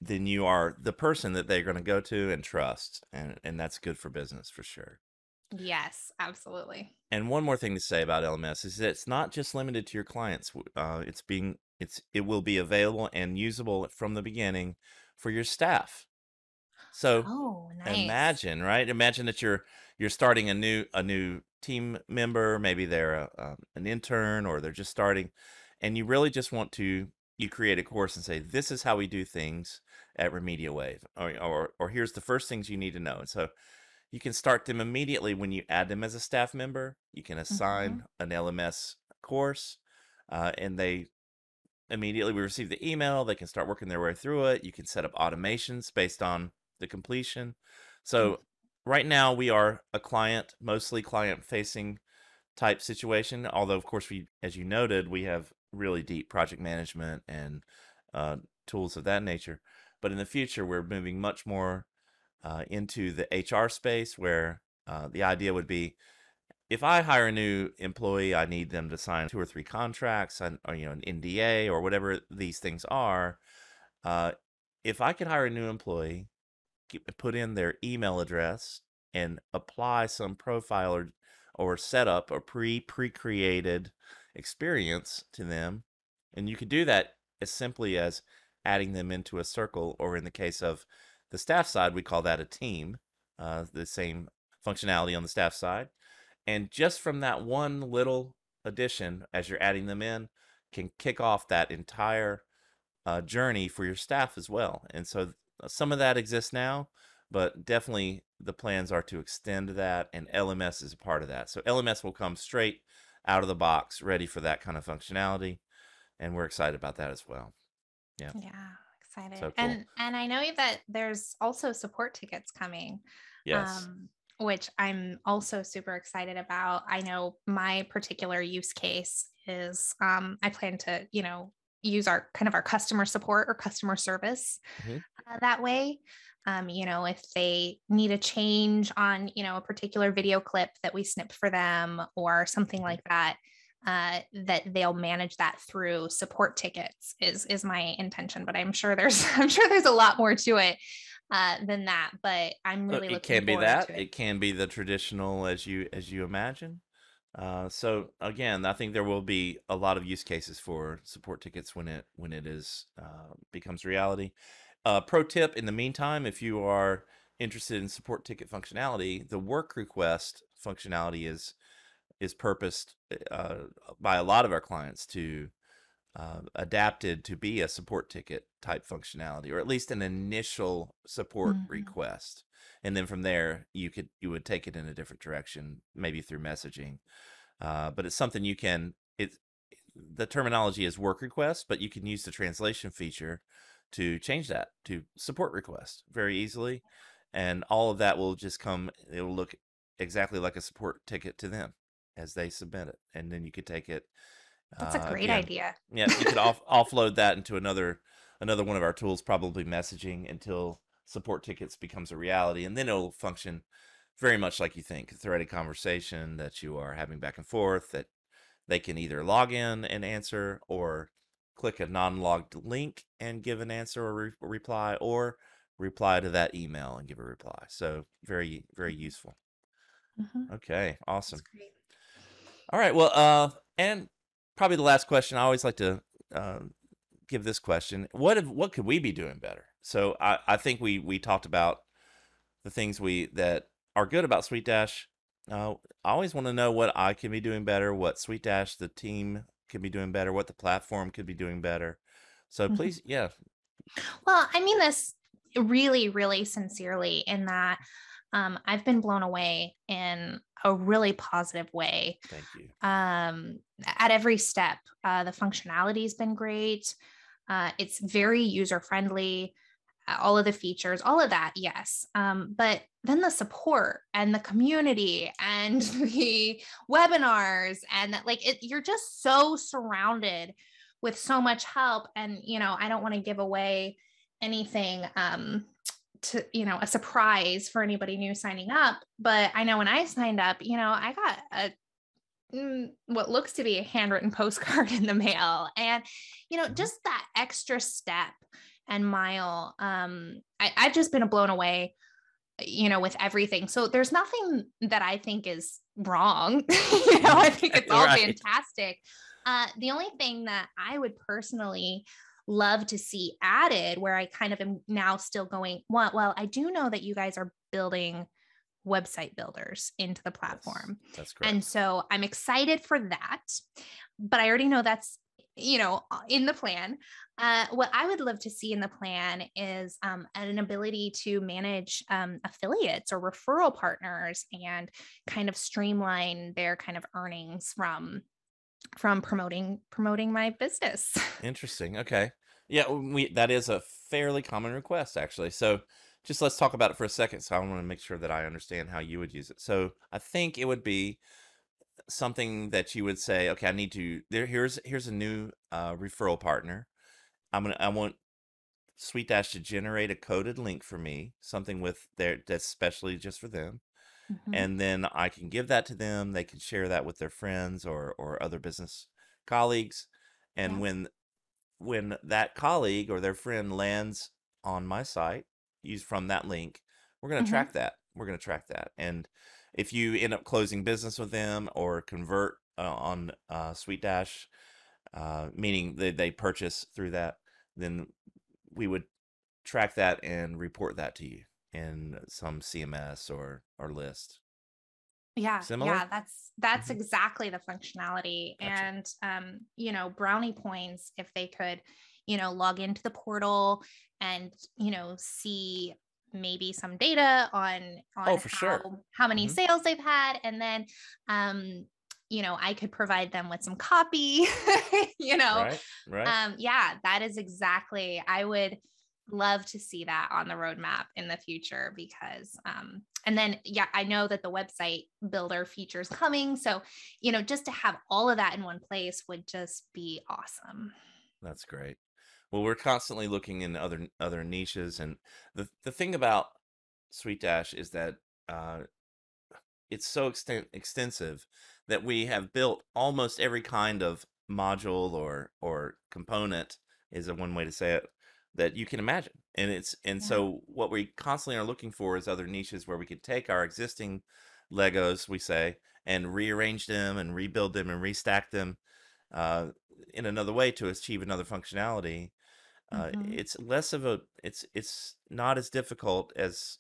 then you are the person that they're going to go to and trust. And that's good for business for sure. Yes, absolutely. And one more thing to say about LMS is that it's not just limited to your clients. It will be available and usable from the beginning for your staff. So imagine, right? Imagine that you're starting a new team member. Maybe they're an intern, or they're just starting, and you really just want to, you create a course and say, this is how we do things at RemediaWave, or here's the first things you need to know. And so you can start them immediately when you add them as a staff member. You can assign an LMS course, and they immediately receive the email. They can start working their way through it. You can set up automations based on the completion. So right now we are a mostly client-facing type situation. Although, of course, we, as you noted, we have really deep project management and tools of that nature. But in the future, we're moving much more into the HR space, where the idea would be, if I hire a new employee, I need them to sign 2 or 3 contracts, or, you know, an NDA or whatever these things are. If I could hire a new employee, put in their email address and apply some profile or set up a pre-created experience to them, and you could do that as simply as adding them into a circle, or in the case of the staff side, we call that a team, the same functionality on the staff side. And just from that one little addition, as you're adding them in, can kick off that entire journey for your staff as well. And so some of that exists now, but definitely the plans are to extend that, and LMS is a part of that. So LMS will come straight out of the box, ready for that kind of functionality. And we're excited about that as well. Yeah. Yeah, excited. So cool. And I know that there's also support tickets coming. Yes. Which I'm also super excited about. I know my particular use case is I plan to, you know, use our customer support or customer service that way. You know, if they need a change on, you know, a particular video clip that we snip for them or something like that, that they'll manage that through support tickets is my intention. But I'm sure there's a lot more to it than that, but I'm really looking forward to it. It can be the traditional as you imagine. So again, I think there will be a lot of use cases for support tickets when it is becomes reality. Pro tip: in the meantime, if you are interested in support ticket functionality, the work request functionality is purposed by a lot of our clients to adapted to be a support ticket type functionality, or at least an initial support request. And then from there, you would take it in a different direction, maybe through messaging. But it's something the terminology is work request, but you can use the translation feature to change that to support request very easily. And all of that will just it will look exactly like a support ticket to them as they submit it. And then you could take it. That's a great idea. Yeah, you could offload that into another one of our tools, probably messaging, until support tickets becomes a reality, and then it'll function very much like you think. A threaded conversation that you are having back and forth that they can either log in and answer, or click a non-logged link and give an answer or reply, or reply to that email and give a reply. So very, very useful. Okay, awesome. That's great. All right, well, and probably the last question I always like to give this question: what could we be doing better? So I think we talked about the things that are good about SuiteDash. I always want to know what I can be doing better, what SuiteDash, the team, could be doing better, what the platform could be doing better. So please, yeah. Well, I mean this really, really sincerely in that I've been blown away in a really positive way. Thank you. At every step, the functionality has been great. It's very user-friendly, all of the features, all of that, yes. But then the support and the community and the webinars and that, like, you're just so surrounded with so much help. And, you know, I don't want to give away anything, to, you know, a surprise for anybody new signing up, but I know when I signed up, you know, I got what looks to be a handwritten postcard in the mail, and, you know, just that extra step and mile. I've just been blown away, you know, with everything. So there's nothing that I think is wrong. You know, I think it's all right. Fantastic. The only thing that I would personally love to see added, where I kind of am now still going, well, I do know that you guys are building website builders into the platform. Yes, that's correct. And so I'm excited for that, but I already know that's, you know, in the plan. What I would love to see in the plan is an ability to manage affiliates or referral partners and kind of streamline their kind of earnings from promoting my business. Interesting. Okay. Yeah, that is a fairly common request, actually. So just let's talk about it for a second. So I want to make sure that I understand how you would use it. So I think it would be something that you would say, okay, I need to, here's a new referral partner. I want SuiteDash to generate a coded link for me, something with that's specially just for them. Mm-hmm. And then I can give that to them. They can share that with their friends or other business colleagues. And yeah. When that colleague or their friend lands on my site, from that link, we're going to track that. We're going to track that. And if you end up closing business with them or convert on SuiteDash, meaning they purchase through that, then we would track that and report that to you in some CMS or list. Yeah. Similar? Yeah. That's exactly the functionality. Gotcha. And, you know, brownie points, if they could, you know, log into the portal and, you know, see maybe some data on how many sales they've had. And then, you know, I could provide them with some copy, you know, right. Yeah, that is exactly, I would love to see that on the roadmap in the future because, and then, yeah, I know that the website builder feature is coming. So, you know, just to have all of that in one place would just be awesome. That's great. Well, we're constantly looking in other niches. And the thing about SuiteDash is that, it's so extensive that we have built almost every kind of module or component, is one way to say it, that you can imagine. So what we constantly are looking for is other niches where we could take our existing Legos, we say, and rearrange them and rebuild them and restack them in another way to achieve another functionality. It's less of a, it's not as difficult as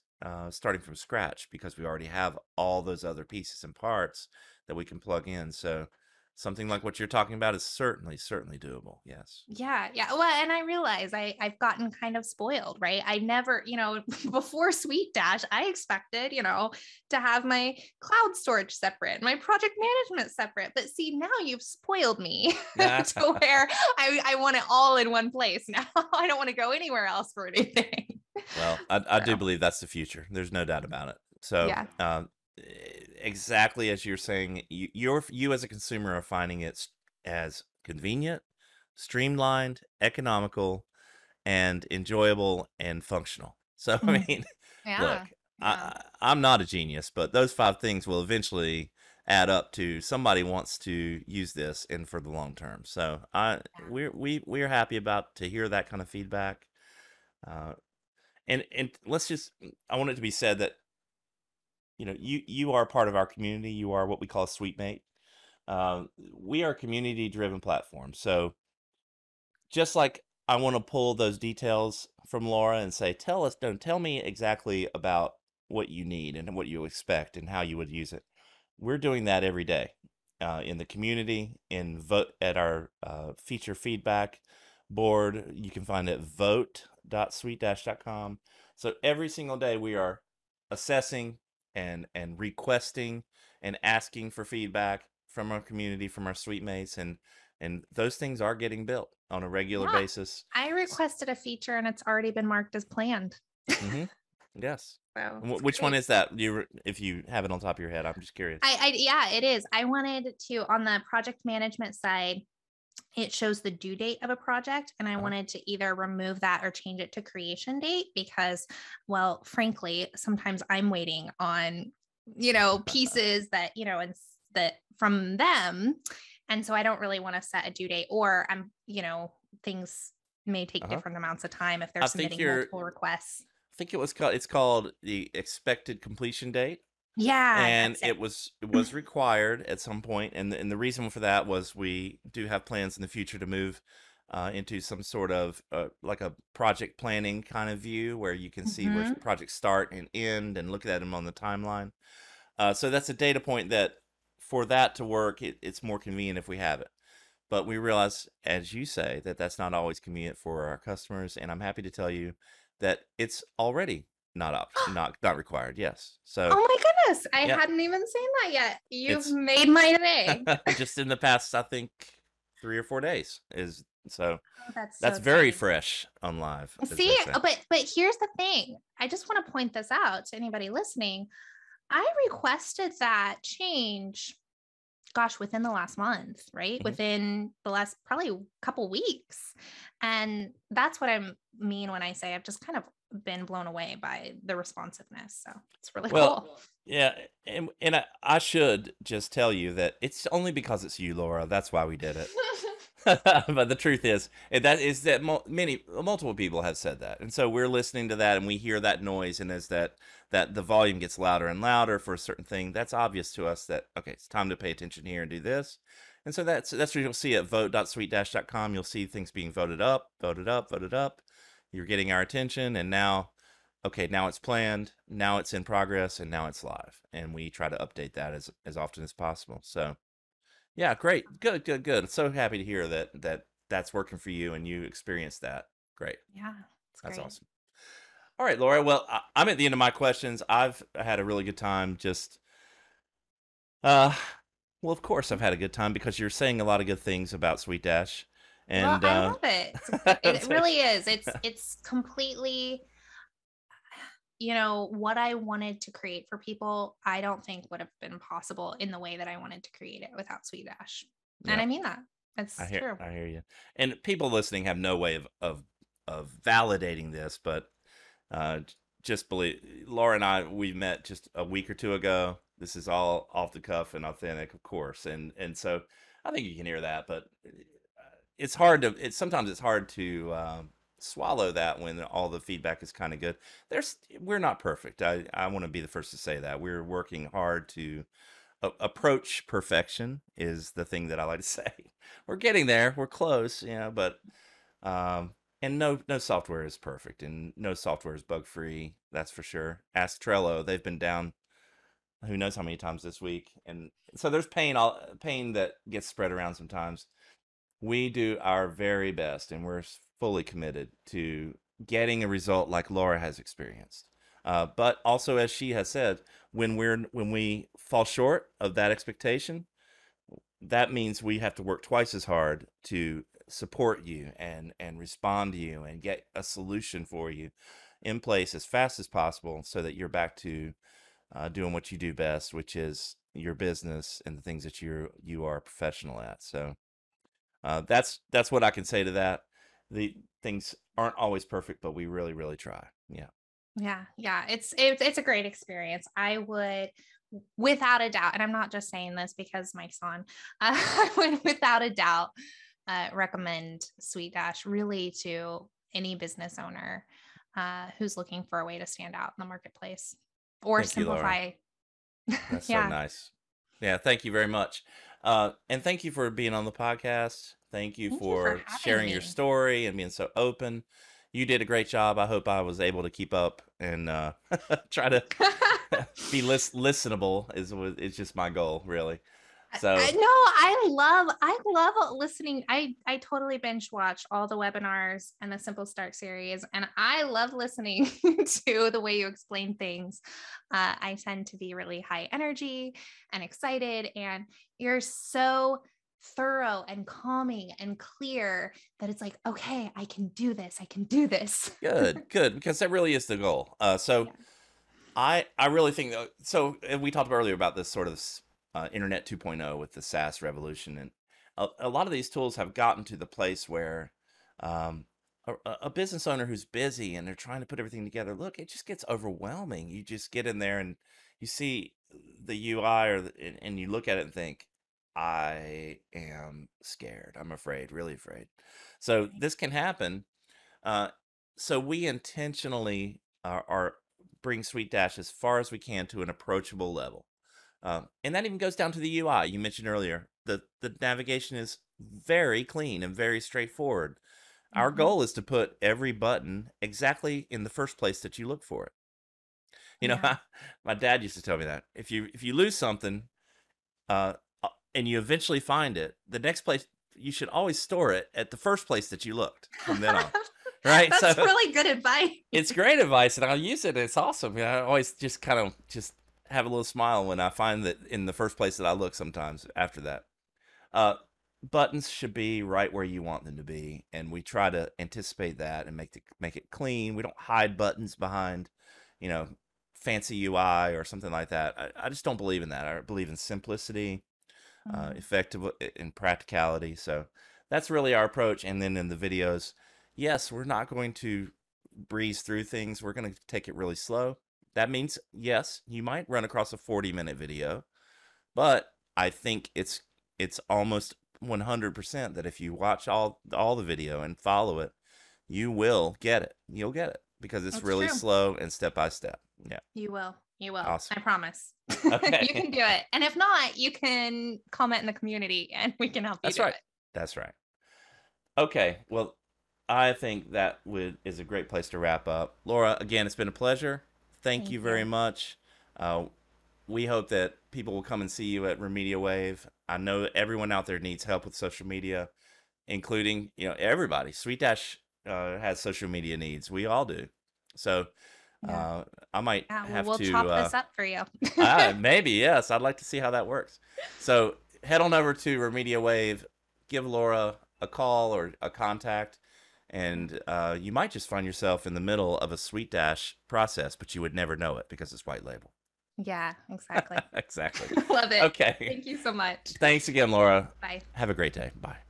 starting from scratch because we already have all those other pieces and parts that we can plug in. So something like what you're talking about is certainly doable. Yes. Yeah. Yeah. Well, and I realize I've gotten kind of spoiled, right? I never, you know, before SuiteDash, I expected, you know, to have my cloud storage separate, my project management separate, but see, now you've spoiled me to where I want it all in one place. Now I don't want to go anywhere else for anything. Well, I do believe that's the future. There's no doubt about it. So, yeah. Exactly as you're saying, you as a consumer are finding it as convenient, streamlined, economical, and enjoyable and functional. So I mean, look, I'm not a genius, but those 5 things will eventually add up to somebody wants to use this and for the long term. So we're happy to hear that kind of feedback. And I want it to be said that, you know, you are part of our community. You are what we call a SuiteMate. We are a community-driven platform. So just like I want to pull those details from Laura and say, tell me exactly about what you need and what you expect and how you would use it. We're doing that every day in the community, in vote at our feature feedback board. You can find it vote.suitedash.com. So every single day we are assessing and requesting and asking for feedback from our community, from our suite mates, and those things are getting built on a regular basis. I requested a feature and it's already been marked as planned. Mm-hmm. Yes. So, which one is that? If you have it on top of your head, I'm just curious. Yeah, it is. I wanted to, on the project management side, it shows the due date of a project, and I wanted to either remove that or change it to creation date because, well, frankly, sometimes I'm waiting on, pieces that, and that from them. And so I don't really want to set a due date, or I'm, things may take different amounts of time if they're submitting multiple requests. I think it's called the expected completion date. Yeah. And it was required at some point. And the reason for that was we do have plans in the future to move into some sort of like a project planning kind of view where you can see where projects start and end and look at them on the timeline. So that's a data point that for that to work, it's more convenient if we have it. But we realize, as you say, that that's not always convenient for our customers. And I'm happy to tell you that it's already not required. Yes. So. Oh my goodness, I hadn't even seen that yet. You've made my day. Just in the past, I think 3 or 4 days is so. Oh, that's so very fresh on live. See, but here's the thing. I just want to point this out to anybody listening. I requested that change, gosh, within the last month, right? Mm-hmm. Within the last probably couple weeks. And that's what I mean when I say I've just kind of been blown away by the responsiveness. So it's really cool. Yeah. And I should just tell you that it's only because it's you, Laura. That's why we did it. But the truth is that multiple people have said that. And so we're listening to that and we hear that noise. And as that the volume gets louder and louder for a certain thing, that's obvious to us that, okay, it's time to pay attention here and do this. And so that's what you'll see at vote.suitedash.com. You'll see things being voted up, voted up, voted up. You're getting our attention. And now, okay, now it's planned. Now it's in progress. And now it's live. And we try to update that as often as possible. So yeah, great. Good. I'm so happy to hear that's working for you and you experienced that. Great. Yeah. That's awesome. All right, Laura. Well, I'm at the end of my questions. I've had a really good time. Just, well, of course, I've had a good time because you're saying a lot of good things about SuiteDash, and well, I love it. It really is. It's completely, what I wanted to create for people. I don't think would have been possible in the way that I wanted to create it without SuiteDash, and I mean that. That's true. I hear you. And people listening have no way of validating this, but. Just believe Laura and I, we met just a week or two ago. This is all off the cuff and authentic, of course. And so I think you can hear that, but sometimes it's hard to swallow that when all the feedback is kind of good. We're not perfect. I want to be the first to say that we're working hard to approach perfection is the thing that I like to say. We're getting there. We're close, but, and no software is perfect, and no software is bug-free, that's for sure. Ask Trello; they've been down, who knows how many times this week, and so there's pain that gets spread around sometimes. We do our very best, and we're fully committed to getting a result like Laura has experienced. But also, as she has said, when we fall short of that expectation, that means we have to work twice as hard to support you and respond to you and get a solution for you in place as fast as possible so that you're back to doing what you do best, which is your business and the things that you are a professional at. So that's what I can say to that. The things aren't always perfect, but we really, really try. Yeah. It's a great experience. I would, without a doubt, and I'm not just saying this because Mike's on, I would without a doubt recommend SuiteDash really to any business owner who's looking for a way to stand out in the marketplace or simplify. That's so nice. Yeah, thank you very much. And thank you for being on the podcast. Thank you for sharing your story and being so open. You did a great job. I hope I was able to keep up and try to be listenable. It's just my goal, really. So I love listening. I totally binge watch all the webinars and the Simple Start series, and I love listening to the way you explain things. I tend to be really high energy and excited, and you're so thorough and calming and clear that it's like, okay, I can do this. I can do this. Good, because that really is the goal. Yeah. I really think that, so we talked earlier about this sort of Internet 2.0 with the SaaS revolution, and a lot of these tools have gotten to the place where a business owner who's busy and they're trying to put everything together, look, it just gets overwhelming. You just get in there and you see the UI and you look at it and think, I am scared. I'm afraid, really afraid. So this can happen. So we intentionally bring SuiteDash as far as we can to an approachable level. And that even goes down to the UI you mentioned earlier. The navigation is very clean and very straightforward. Mm-hmm. Our goal is to put every button exactly in the first place that you look for it. You know, my dad used to tell me that if you lose something, and you eventually find it, the next place, you should always store it at the first place that you looked from then on, right? That's really good advice. It's great advice, and I'll use it. It's awesome. I always just kind of just have a little smile when I find that in the first place that I look sometimes after that. Buttons should be right where you want them to be, and we try to anticipate that and make it clean. We don't hide buttons behind, you know, fancy UI or something like that. I just don't believe in that. I believe in simplicity. Effective in practicality. So that's really our approach. And then in the videos, yes, we're not going to breeze through things. We're going to take it really slow. That means, yes, you might run across a 40-minute video, but I think it's almost 100% that if you watch all the video and follow it, you will get it. You'll get it because it's really slow and step by step. Yeah, you will. You will. Awesome. I promise. Okay. You can do it. And if not, you can comment in the community and we can help you do it. That's right. Okay. Well, I think that is a great place to wrap up. Laura, again, it's been a pleasure. Thank you very much. We hope that people will come and see you at RemediaWave. I know everyone out there needs help with social media, including, you know, everybody. SuiteDash has social media needs. We all do. So I might have to chop this up for you. Maybe, yes. I'd like to see how that works. So head on over to RemediaWave, give Laura a call or a contact, and you might just find yourself in the middle of a SuiteDash process, but you would never know it because it's white label. Yeah, exactly. Exactly. Love it. Okay. Thank you so much. Thanks again, Laura. Bye. Have a great day. Bye.